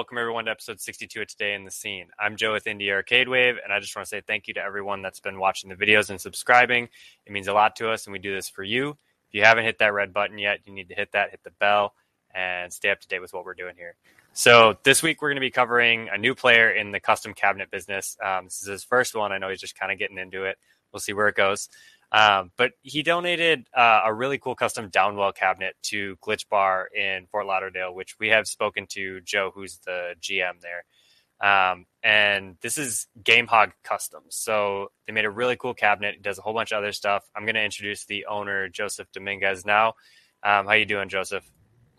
Welcome everyone to episode 62 of Today in the Scene. I'm Joe with Indie Arcade Wave, and I just want to say thank you to everyone that's been watching the videos and subscribing. It means a lot to us, and we do this for you. If you haven't hit that red button yet, you need to hit that, hit the bell, and stay up to date with what we're doing here. So this week we're going to be covering a new player in the custom cabinet business. This is his first one. I know he's just kind of getting into it. We'll see where it goes. But he donated a really cool custom Downwell cabinet to Glitch Bar in Fort Lauderdale, which we have spoken to Joe, who's the GM there. And this is Game Hog Customs. So they made a really cool cabinet. It does a whole bunch of other stuff. I'm going to introduce the owner, Joseph Dominguez, now. How you doing, Joseph?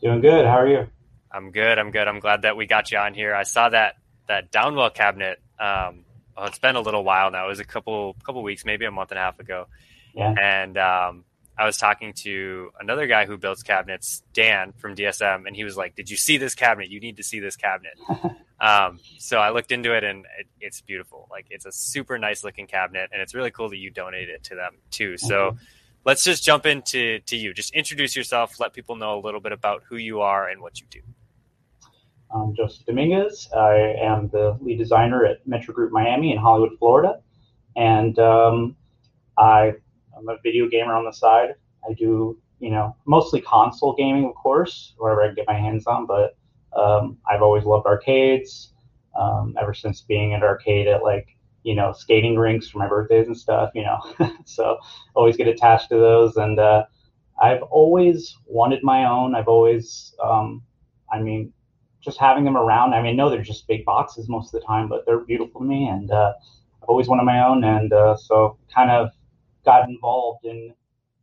Doing good. How are you? I'm good. I'm glad that we got you on here. I saw that Downwell cabinet. It's been a little while now. It was a couple weeks, maybe a month and a half ago. Yeah. And I was talking to another guy who builds cabinets, Dan from DSM, and he was like, "Did you see this cabinet? You need to see this cabinet." So I looked into it, and it's beautiful. Like, it's a super nice looking cabinet, and it's really cool that you donated it to them too. Mm-hmm. So let's just jump into you. Just introduce yourself. Let people know a little bit about who you are and what you do. I'm Joseph Dominguez. I am the lead designer at Metro Group Miami in Hollywood, Florida, and I'm a video gamer on the side. I do, mostly console gaming, of course, wherever I can get my hands on, but I've always loved arcades, ever since being at arcade at, skating rinks for my birthdays and stuff, so always get attached to those. And I've always wanted my own. I've always, just having them around. I know they're just big boxes most of the time, but they're beautiful to me, and I've always wanted my own, and so kind of got involved in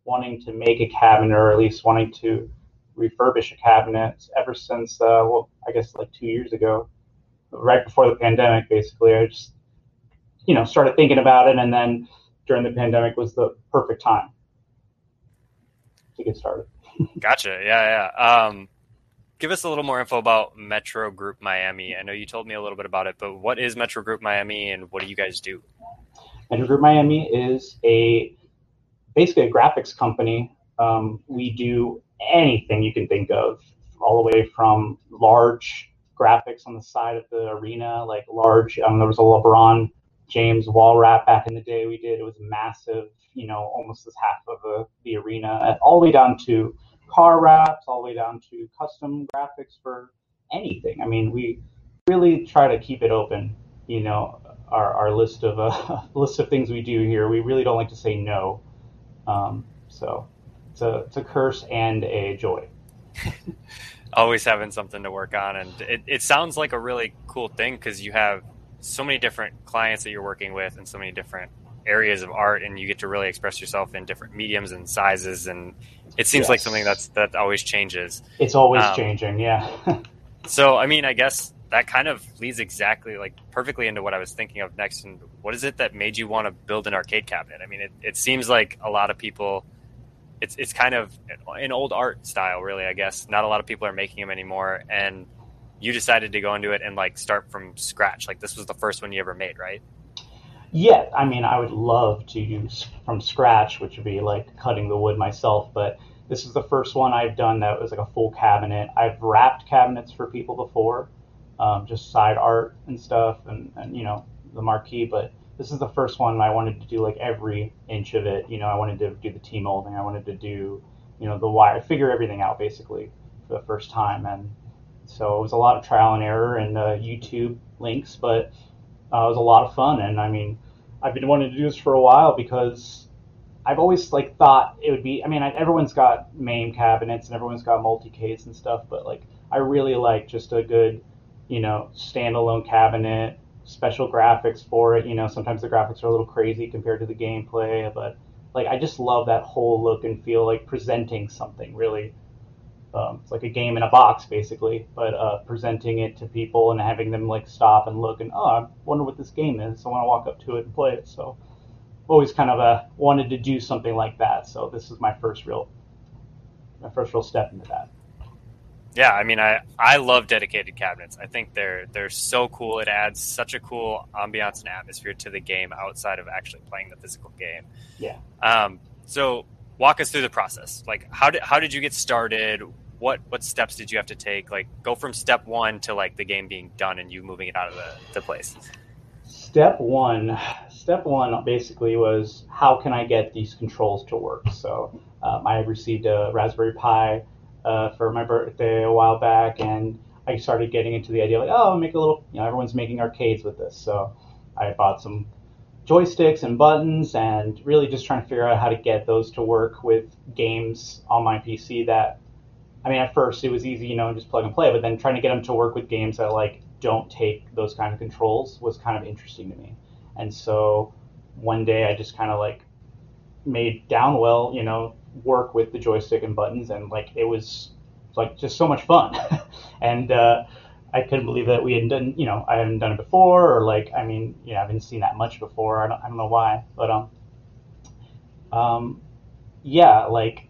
wanting to make a cabinet, or at least wanting to refurbish a cabinet ever since, 2 years ago, right before the pandemic, basically. I just, started thinking about it, and then during the pandemic was the perfect time to get started. Gotcha. Yeah. Give us a little more info about Metro Group Miami. I know you told me a little bit about it, but what is Metro Group Miami, and what do you guys do? Metro Group Miami is basically a graphics company. We do anything you can think of, all the way from large graphics on the side of the arena, there was a LeBron James wall wrap back in the day we did. It was massive, almost as half of the arena, and all the way down to car wraps, all the way down to custom graphics for anything. We really try to keep it open, Our list of things we do here. We really don't like to say no, so it's a curse and a joy. Always having something to work on, and it sounds like a really cool thing because you have so many different clients that you're working with, and so many different areas of art, and you get to really express yourself in different mediums and sizes. And it seems like something that always changes. It's always changing, yeah. So I guess that kind of leads exactly perfectly into what I was thinking of next. And what is it that made you want to build an arcade cabinet? It seems like a lot of people, it's kind of an old art style, really, I guess. Not a lot of people are making them anymore. And you decided to go into it and start from scratch. This was the first one you ever made, right? Yeah. I would love to use from scratch, which would be cutting the wood myself, but this is the first one I've done that was a full cabinet. I've wrapped cabinets for people before. Just side art and stuff and the marquee, but this is the first one I wanted to do every inch of it. I wanted to do the T-molding, I wanted to do the wire, figure everything out basically for the first time. And so it was a lot of trial and error and YouTube links, but it was a lot of fun. And I've been wanting to do this for a while because I've always thought it would be, everyone's got MAME cabinets and everyone's got multi-case and stuff, but I really like just a good standalone cabinet, special graphics for it. Sometimes the graphics are a little crazy compared to the gameplay, but I just love that whole look and feel, presenting something really. It's like a game in a box basically, but presenting it to people and having them stop and look and, oh, I wonder what this game is. I want to walk up to it and play it. So always kind of wanted to do something like that. So this is my first real step into that. Yeah, I love dedicated cabinets. I think they're so cool. It adds such a cool ambiance and atmosphere to the game outside of actually playing the physical game. Yeah. So walk us through the process. How did you get started? what steps did you have to take? Like, go from step one to like the game being done and you moving it out of the place. Step one basically was, how can I get these controls to work? So I received a Raspberry Pi for my birthday a while back, and I started getting into the idea, like, oh, I'll make a little, you know, everyone's making arcades with this. So I bought some joysticks and buttons, and really just trying to figure out how to get those to work with games on my PC that, I mean, at first it was easy, you know, just plug and play, but then trying to get them to work with games that, like, don't take those kind of controls was kind of interesting to me. And so one day I just kind of, like, made Downwell, you know, work with the joystick and buttons, and, like, it was, like, just so much fun. And I couldn't believe that we hadn't done, you know, I hadn't done it before, or, like, I mean, you know, I haven't seen that much before. I don't know why, but yeah, like,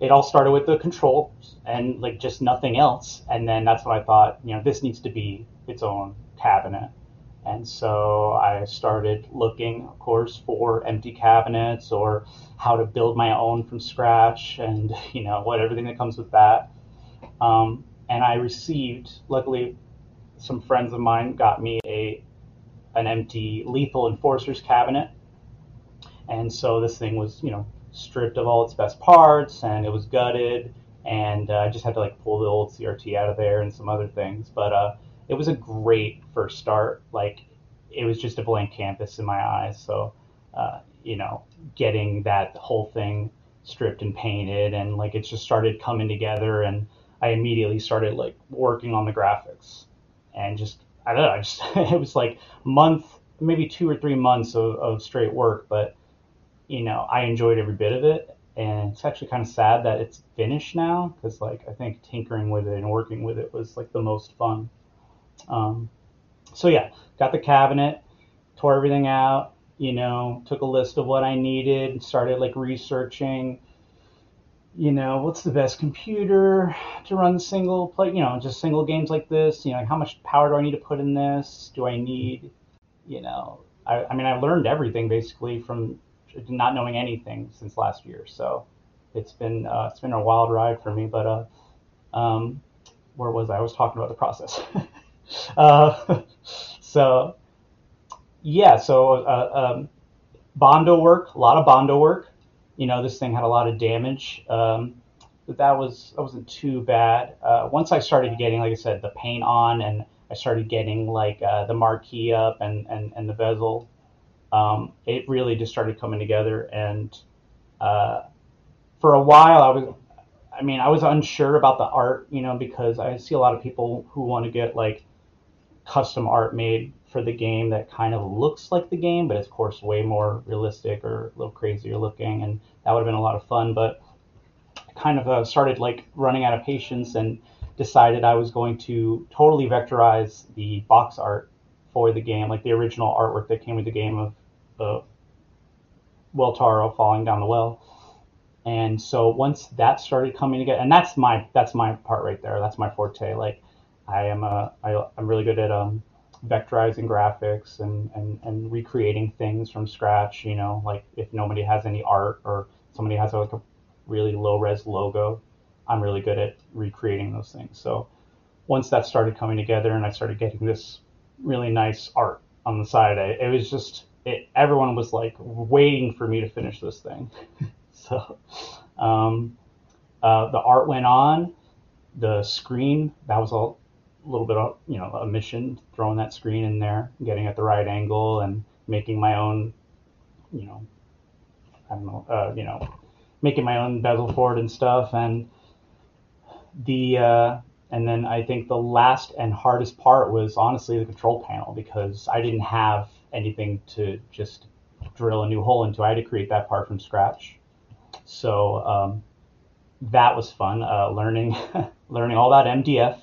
it all started with the controls and, like, just nothing else. And then that's what I thought, you know, this needs to be its own cabinet. And so I started looking, of course, for empty cabinets or how to build my own from scratch, and, you know, what everything that comes with that. And I received, luckily, some friends of mine got me an empty Lethal Enforcers cabinet. And so this thing was, you know, stripped of all its best parts, and it was gutted, and I just had to, like, pull the old CRT out of there and some other things, but it was a great first start. Like, it was just a blank canvas in my eyes. So you know, getting that whole thing stripped and painted, and, like, it just started coming together, and I immediately started, like, working on the graphics, and just, I don't know, it was like month, maybe 2 or 3 months of straight work, but you know, I enjoyed every bit of it, and it's actually kind of sad that it's finished now, because, like, I think tinkering with it and working with it was, like, the most fun. So yeah, got the cabinet, tore everything out, you know, took a list of what I needed, and started, like, researching, you know, what's the best computer to run single play, you know, just single games like this, you know, like, how much power do I need to put in this? Do I need, you know, I mean, I learned everything basically from not knowing anything since last year, so it's been a wild ride for me. But where was I? I was talking about the process. So yeah, so Bondo work, a lot of Bondo work. You know, this thing had a lot of damage, but that wasn't too bad. Once I started getting, like I said, the paint on, and I started getting, like, the marquee up and the bezel. It really just started coming together, and for a while I was unsure about the art, you know, because I see a lot of people who want to get, like, custom art made for the game that kind of looks like the game, but it's, of course, way more realistic or a little crazier looking, and that would have been a lot of fun. But I kind of started, like, running out of patience, and decided I was going to totally vectorize the box art for the game, like the original artwork that came with the game of Welltaro falling down the well. And so once that started coming together, and that's my part right there, that's my forte. Like, I'm really good at vectorizing graphics and recreating things from scratch, you know, like, if nobody has any art or somebody has, like, a really low res logo, I'm really good at recreating those things. So once that started coming together, and I started getting this really nice art on the side, it was just, everyone was, like, waiting for me to finish this thing. So the art went on, the screen, that was a little bit of, you know, a mission, throwing that screen in there, getting at the right angle, and making my own, you know, I don't know, you know, making my own bezel for it and stuff. And the and then I think the last and hardest part was honestly the control panel, because I didn't have anything to just drill a new hole into. I had to create that part from scratch. So that was fun, learning all about MDF,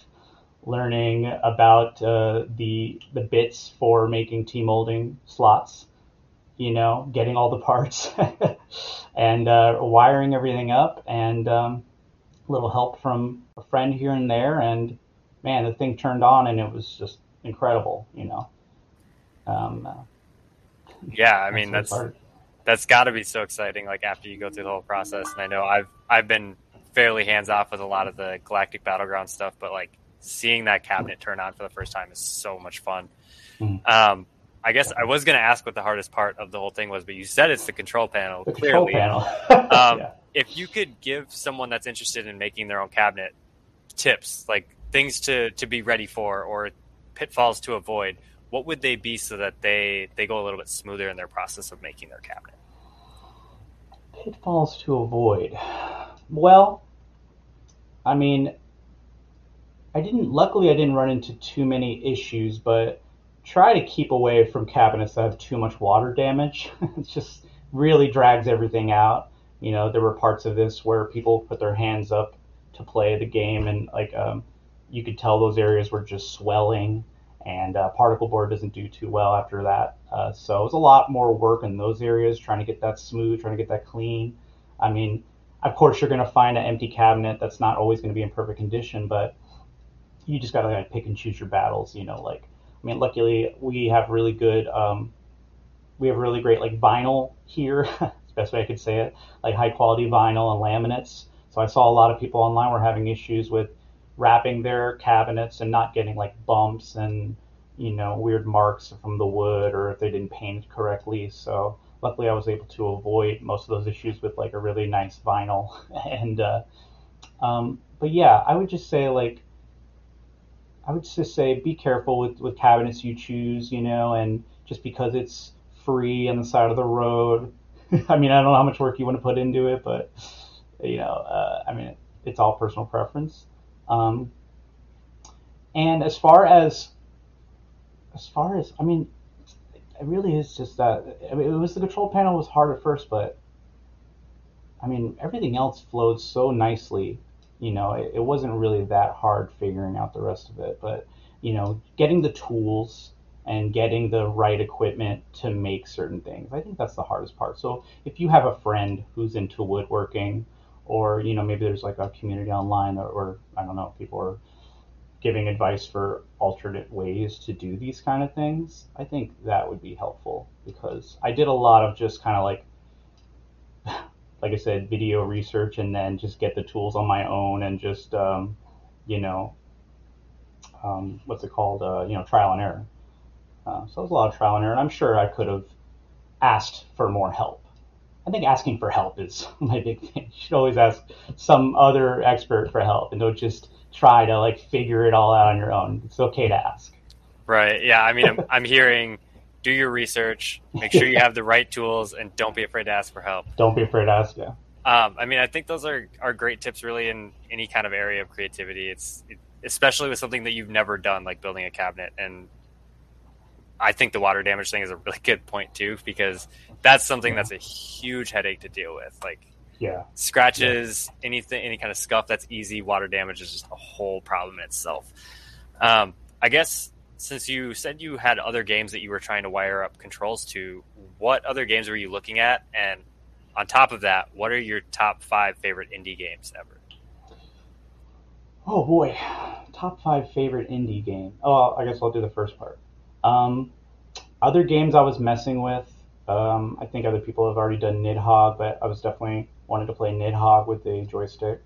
learning about the bits for making T-molding slots, you know, getting all the parts and wiring everything up, and little help from a friend here and there, and man, the thing turned on, and it was just incredible, you know. Yeah, I mean, that's got to be so exciting, like, after you go through the whole process. And I know I've been fairly hands-off with a lot of the Galactic Battleground stuff, but like seeing that cabinet turn on for the first time is so much fun. I guess I was going to ask what the hardest part of the whole thing was, but you said it's the control panel. The clearly. Control panel. Yeah. If you could give someone that's interested in making their own cabinet tips, like things to be ready for or pitfalls to avoid, what would they be so that they go a little bit smoother in their process of making their cabinet? Pitfalls to avoid. Well, I mean, luckily I didn't run into too many issues, but try to keep away from cabinets that have too much water damage. It just really drags everything out. You know, there were parts of this where people put their hands up to play the game, and like you could tell those areas were just swelling, and particle board doesn't do too well after that. So it was a lot more work in those areas, trying to get that smooth, trying to get that clean. I mean, of course, you're going to find an empty cabinet that's not always going to be in perfect condition, but you just got to pick and choose your battles, you know, like. I mean, luckily we have really good, we have really great like vinyl here. It's the best way I could say it, like high quality vinyl and laminates. So I saw a lot of people online were having issues with wrapping their cabinets and not getting like bumps and, you know, weird marks from the wood or if they didn't paint correctly. So luckily I was able to avoid most of those issues with like a really nice vinyl. And, but yeah, I would just say like, I would just say be careful with cabinets you choose, you know, and just because it's free on the side of the road, I mean, I don't know how much work you want to put into it, but, you know, I mean, it's all personal preference. And as far as, I mean, it really is just that, I mean, it was the control panel was hard at first, but I mean, everything else flowed so nicely. You know, it wasn't really that hard figuring out the rest of it, but, you know, getting the tools and getting the right equipment to make certain things, I think that's the hardest part. So if you have a friend who's into woodworking or, you know, maybe there's like a community online or I don't know, people are giving advice for alternate ways to do these kind of things, I think that would be helpful because I did a lot of just kind of like I said, video research and then just get the tools on my own and just, you know, what's it called? You know, trial and error. So it was a lot of trial and error. And I'm sure I could have asked for more help. I think asking for help is my big thing. You should always ask some other expert for help and don't just try to like figure it all out on your own. It's okay to ask. Right. Yeah. I mean, I'm hearing... Do your research, make sure you have the right tools, and don't be afraid to ask for help. Don't be afraid to ask, yeah. I mean, I think those are great tips really in any kind of area of creativity. It's especially with something that you've never done, like building a cabinet. And I think the water damage thing is a really good point, too, because that's something that's a huge headache to deal with. Like scratches, anything, any kind of scuff that's easy. Water damage is just a whole problem in itself. I guess... Since you said you had other games that you were trying to wire up controls to, what other games were you looking at? And on top of that, what are your top 5 favorite indie games ever? Oh, boy. Top 5 favorite indie game. Oh, I guess I'll do the first part. Other games I was messing with, I think other people have already done Nidhogg, but I was definitely wanted to play Nidhogg with the joystick.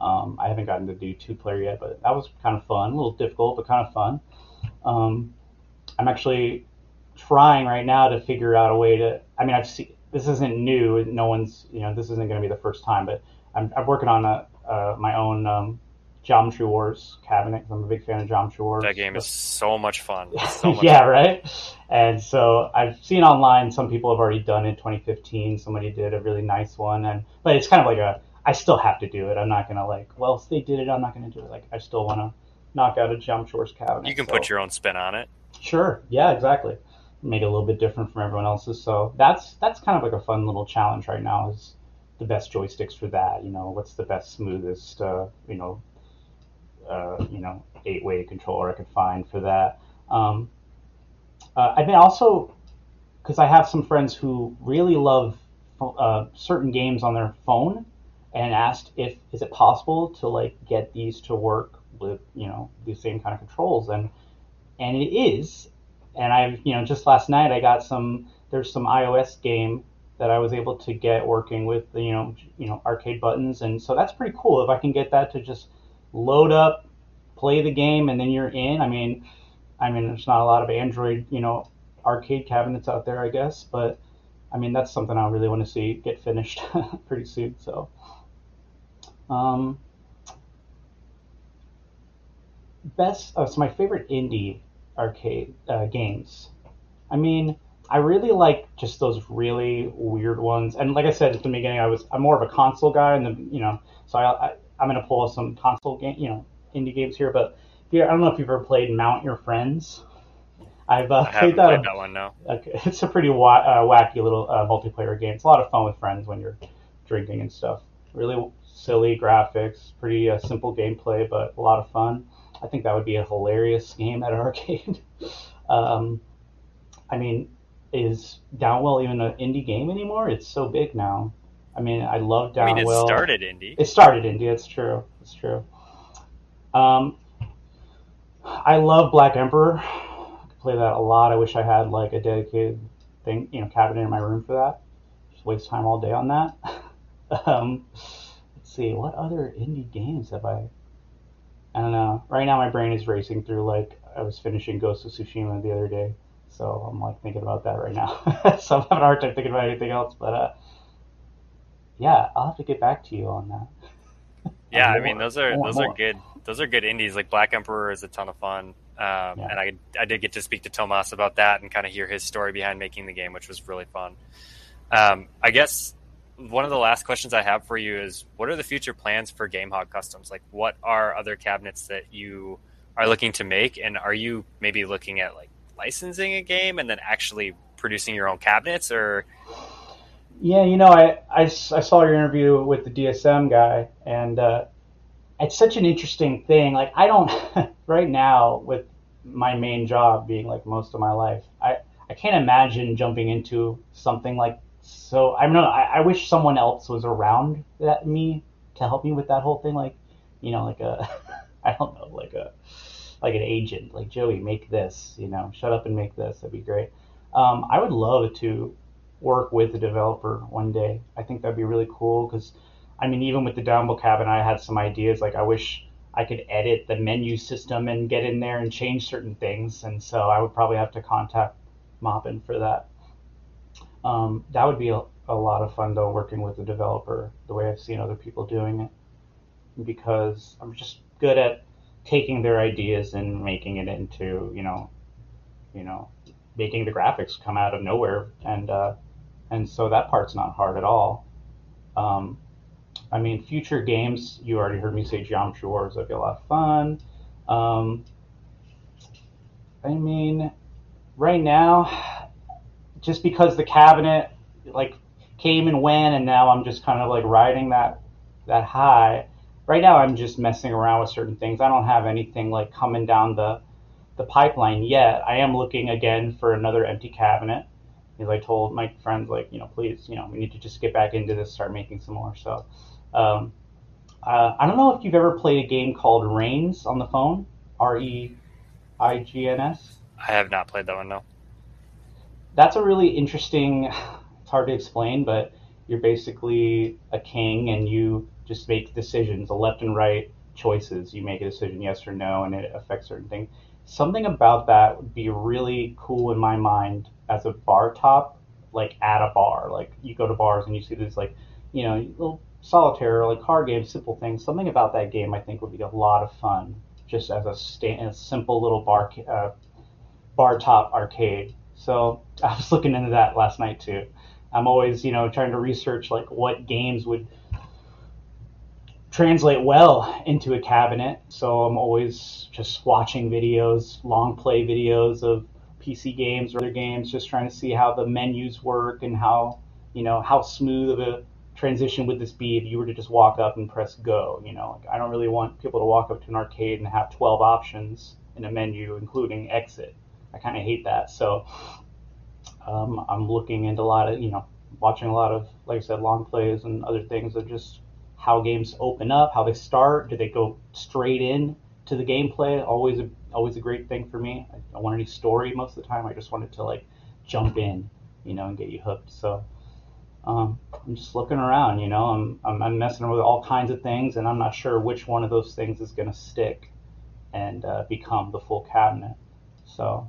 I haven't gotten to do 2-player yet, but that was kind of fun. A little difficult, but kind of fun. I'm actually trying right now to figure out a way to, I mean, I've seen, this isn't new. No one's, you know, this isn't going to be the first time, but I'm working on my own, Geometry Wars cabinet. I'm a big fan of Geometry Wars. That game is so much fun. So much fun. Right. And so I've seen online, some people have already done it. 2015, somebody did a really nice one. But it's kind of like I still have to do it. I'm not going to if they did it, I'm not going to do it. Like, I still want to knock out a Geometry Wars cabinet. You can put your own spin on it. Sure. Yeah, exactly. Make it a little bit different from everyone else's. So that's kind of like a fun little challenge right now is the best joysticks for that. You know, what's the best, smoothest, you know, 8-way controller I could find for that. I've been also, because I have some friends who really love certain games on their phone and asked is it possible to like get these to work with, you know, the same kind of controls, and it is. And I've, you know, just last night I got there's some iOS game that I was able to get working with, arcade buttons. And so that's pretty cool. If I can get that to just load up, play the game, and then you're in. I mean, there's not a lot of Android, arcade cabinets out there, I guess. But, I mean, that's something I really want to see get finished pretty soon. So, so my favorite indie arcade games. I mean, I really like just those really weird ones. And like I said at the beginning, I'm more of a console guy, and so I'm gonna pull some console game, indie games here. But I don't know if you've ever played Mount Your Friends. I haven't played that one. No. Okay, it's a pretty wacky little multiplayer game. It's a lot of fun with friends when you're drinking and stuff. Really silly graphics, pretty simple gameplay, but a lot of fun. I think that would be a hilarious game at an arcade. I mean, is Downwell even an indie game anymore? It's so big now. I mean, I love Downwell. I mean, it started indie. It's true. It's true. I love Black Emperor. I could play that a lot. I wish I had like a dedicated thing, cabinet in my room for that. Just waste time all day on that. Let's see, what other indie games have I don't know. Right now, my brain is racing through, like, I was finishing Ghost of Tsushima the other day, so I'm, like, thinking about that right now. So I'm having a hard time thinking about anything else, but, yeah, I'll have to get back to you on that. Yeah, I mean, those are good. Those are good indies. Like, Black Emperor is a ton of fun, and I did get to speak to Tomas about that and kind of hear his story behind making the game, which was really fun. I guess one of the last questions I have for you is, what are the future plans for Game Hog Customs? Like, what are other cabinets that you are looking to make? And are you maybe looking at like licensing a game and then actually producing your own cabinets, or? Yeah. I saw your interview with the DSM guy, and it's such an interesting thing. Like, I don't right now, with my main job being like most of my life, I can't imagine jumping into something like, so I wish someone else was around that me to help me with that whole thing. Like, like a, I don't know, like an agent, like, Joey, make this, shut up and make this. That'd be great. I would love to work with a developer one day. I think that'd be really cool. 'Cause I mean, even with the Downwell cabin, I had some ideas. Like, I wish I could edit the menu system and get in there and change certain things. And so I would probably have to contact Moppin for that. That would be a lot of fun, though, working with the developer, the way I've seen other people doing it, because I'm just good at taking their ideas and making it into, making the graphics come out of nowhere. And so that part's not hard at all. I mean, future games, you already heard me say Geometry Wars, that'd be a lot of fun. I mean, right now, just because the cabinet like came and went, and now I'm just kind of like riding that high. Right now I'm just messing around with certain things. I don't have anything like coming down the pipeline yet. I am looking again for another empty cabinet, because I told my friends, like, please, we need to just get back into this, start making some more. So I don't know if you've ever played a game called Reigns on the phone, REIGNS. I have not played that one, no. That's a really interesting, it's hard to explain, but you're basically a king and you just make decisions, the left and right choices. You make a decision, yes or no, and it affects certain things. Something about that would be really cool in my mind as a bar top, like at a bar. Like, you go to bars and you see these, like, little solitaire or like card games, simple things. Something about that game I think would be a lot of fun, just as a simple little bar top arcade. So I was looking into that last night too. I'm always, trying to research like what games would translate well into a cabinet. So I'm always just watching videos, long play videos of PC games or other games, just trying to see how the menus work and how smooth of a transition would this be if you were to just walk up and press go. I don't really want people to walk up to an arcade and have 12 options in a menu, including exit. I kind of hate that. So I'm looking into a lot of, watching a lot of, like I said, long plays and other things of just how games open up, how they start. Do they go straight in to the gameplay? Always a great thing for me. I don't want any story most of the time. I just wanted to like jump in, and get you hooked. So I'm just looking around, you know, I'm messing with all kinds of things, and I'm not sure which one of those things is going to stick and become the full cabinet. So,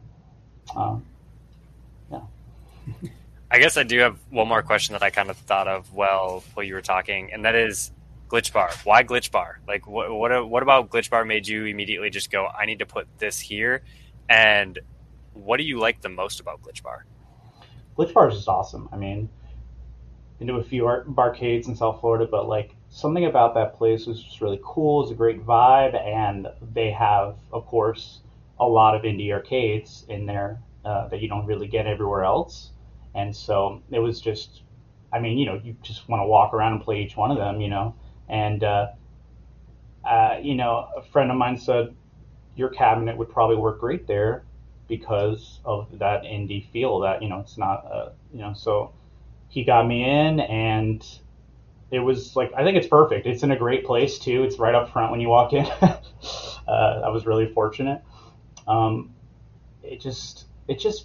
yeah. I guess I do have one more question that I kind of thought of while you were talking, and that is Glitch Bar. Why Glitch Bar? Like, what about Glitch Bar made you immediately just go, I need to put this here? And what do you like the most about Glitch Bar? Glitch Bar is just awesome. I mean, into a few arcades in South Florida, but like something about that place was just really cool. It's a great vibe, and they have, of course, a lot of indie arcades in there that you don't really get everywhere else. And so it was just, I mean, you know, you just want to walk around and play each one of them, you know. And you know, a friend of mine said your cabinet would probably work great there because of that indie feel that, you know, it's not you know, so he got me in, and it was like, I think it's perfect. It's in a great place too. It's right up front when you walk in. I was really fortunate. It just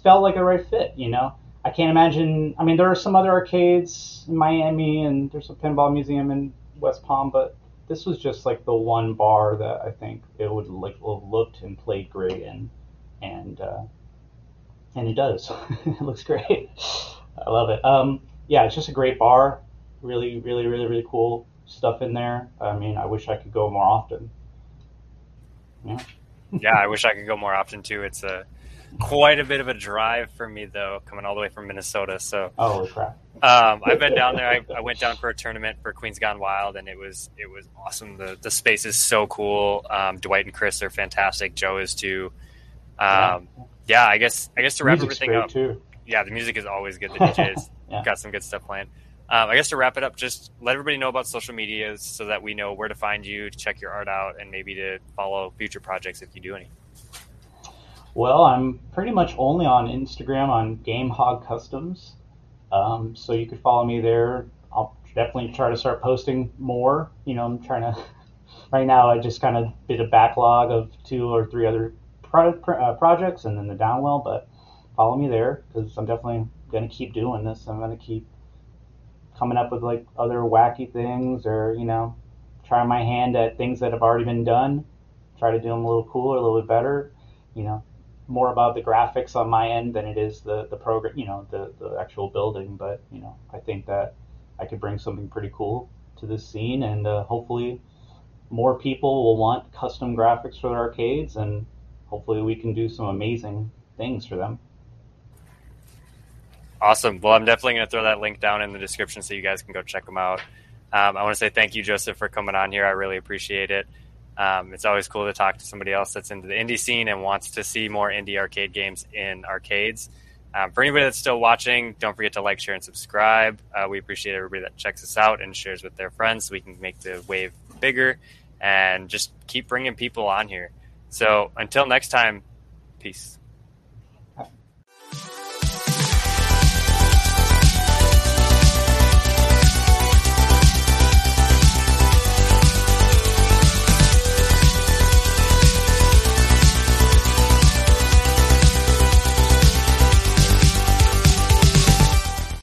felt like a right fit, you know. I can't imagine. I mean, there are some other arcades in Miami, and there's a pinball museum in West Palm, but this was just like the one bar that I think it would like looked and played great in, and it does. It looks great. I love it. Yeah, it's just a great bar. Really, really, really, really cool stuff in there. I mean, I wish I could go more often. Yeah. Yeah, I wish I could go more often too. It's quite a bit of a drive for me though, coming all the way from Minnesota. So, oh crap! I've been down there. I went down for a tournament for Queens Gone Wild, and it was awesome. The space is so cool. Dwight and Chris are fantastic. Joe is too. Yeah, I guess to wrap everything up. Too. Yeah, the music is always good. The DJs yeah. Got some good stuff planned. I guess to wrap it up, just let everybody know about social media so that we know where to find you, to check your art out, and maybe to follow future projects if you do any. Well, I'm pretty much only on Instagram on Game Hog Customs, so you could follow me there. I'll definitely try to start posting more. You know, I'm trying to. Right now, I just kind of did a backlog of 2 or 3 other projects, and then the Downwell. But follow me there, because I'm definitely going to keep doing this. I'm going to keep coming up with like other wacky things, or, you know, try my hand at things that have already been done, try to do them a little cooler, a little bit better, you know, more about the graphics on my end than it is the program, you know, the actual building. But, you know, I think that I could bring something pretty cool to this scene, and hopefully more people will want custom graphics for their arcades, and hopefully we can do some amazing things for them. Awesome. Well, I'm definitely going to throw that link down in the description so you guys can go check them out. I want to say thank you, Joseph, for coming on here. I really appreciate it. It's always cool to talk to somebody else that's into the indie scene and wants to see more indie arcade games in arcades. For anybody that's still watching, don't forget to like, share, and subscribe. We appreciate everybody that checks us out and shares with their friends so we can make the wave bigger and just keep bringing people on here. So until next time, peace.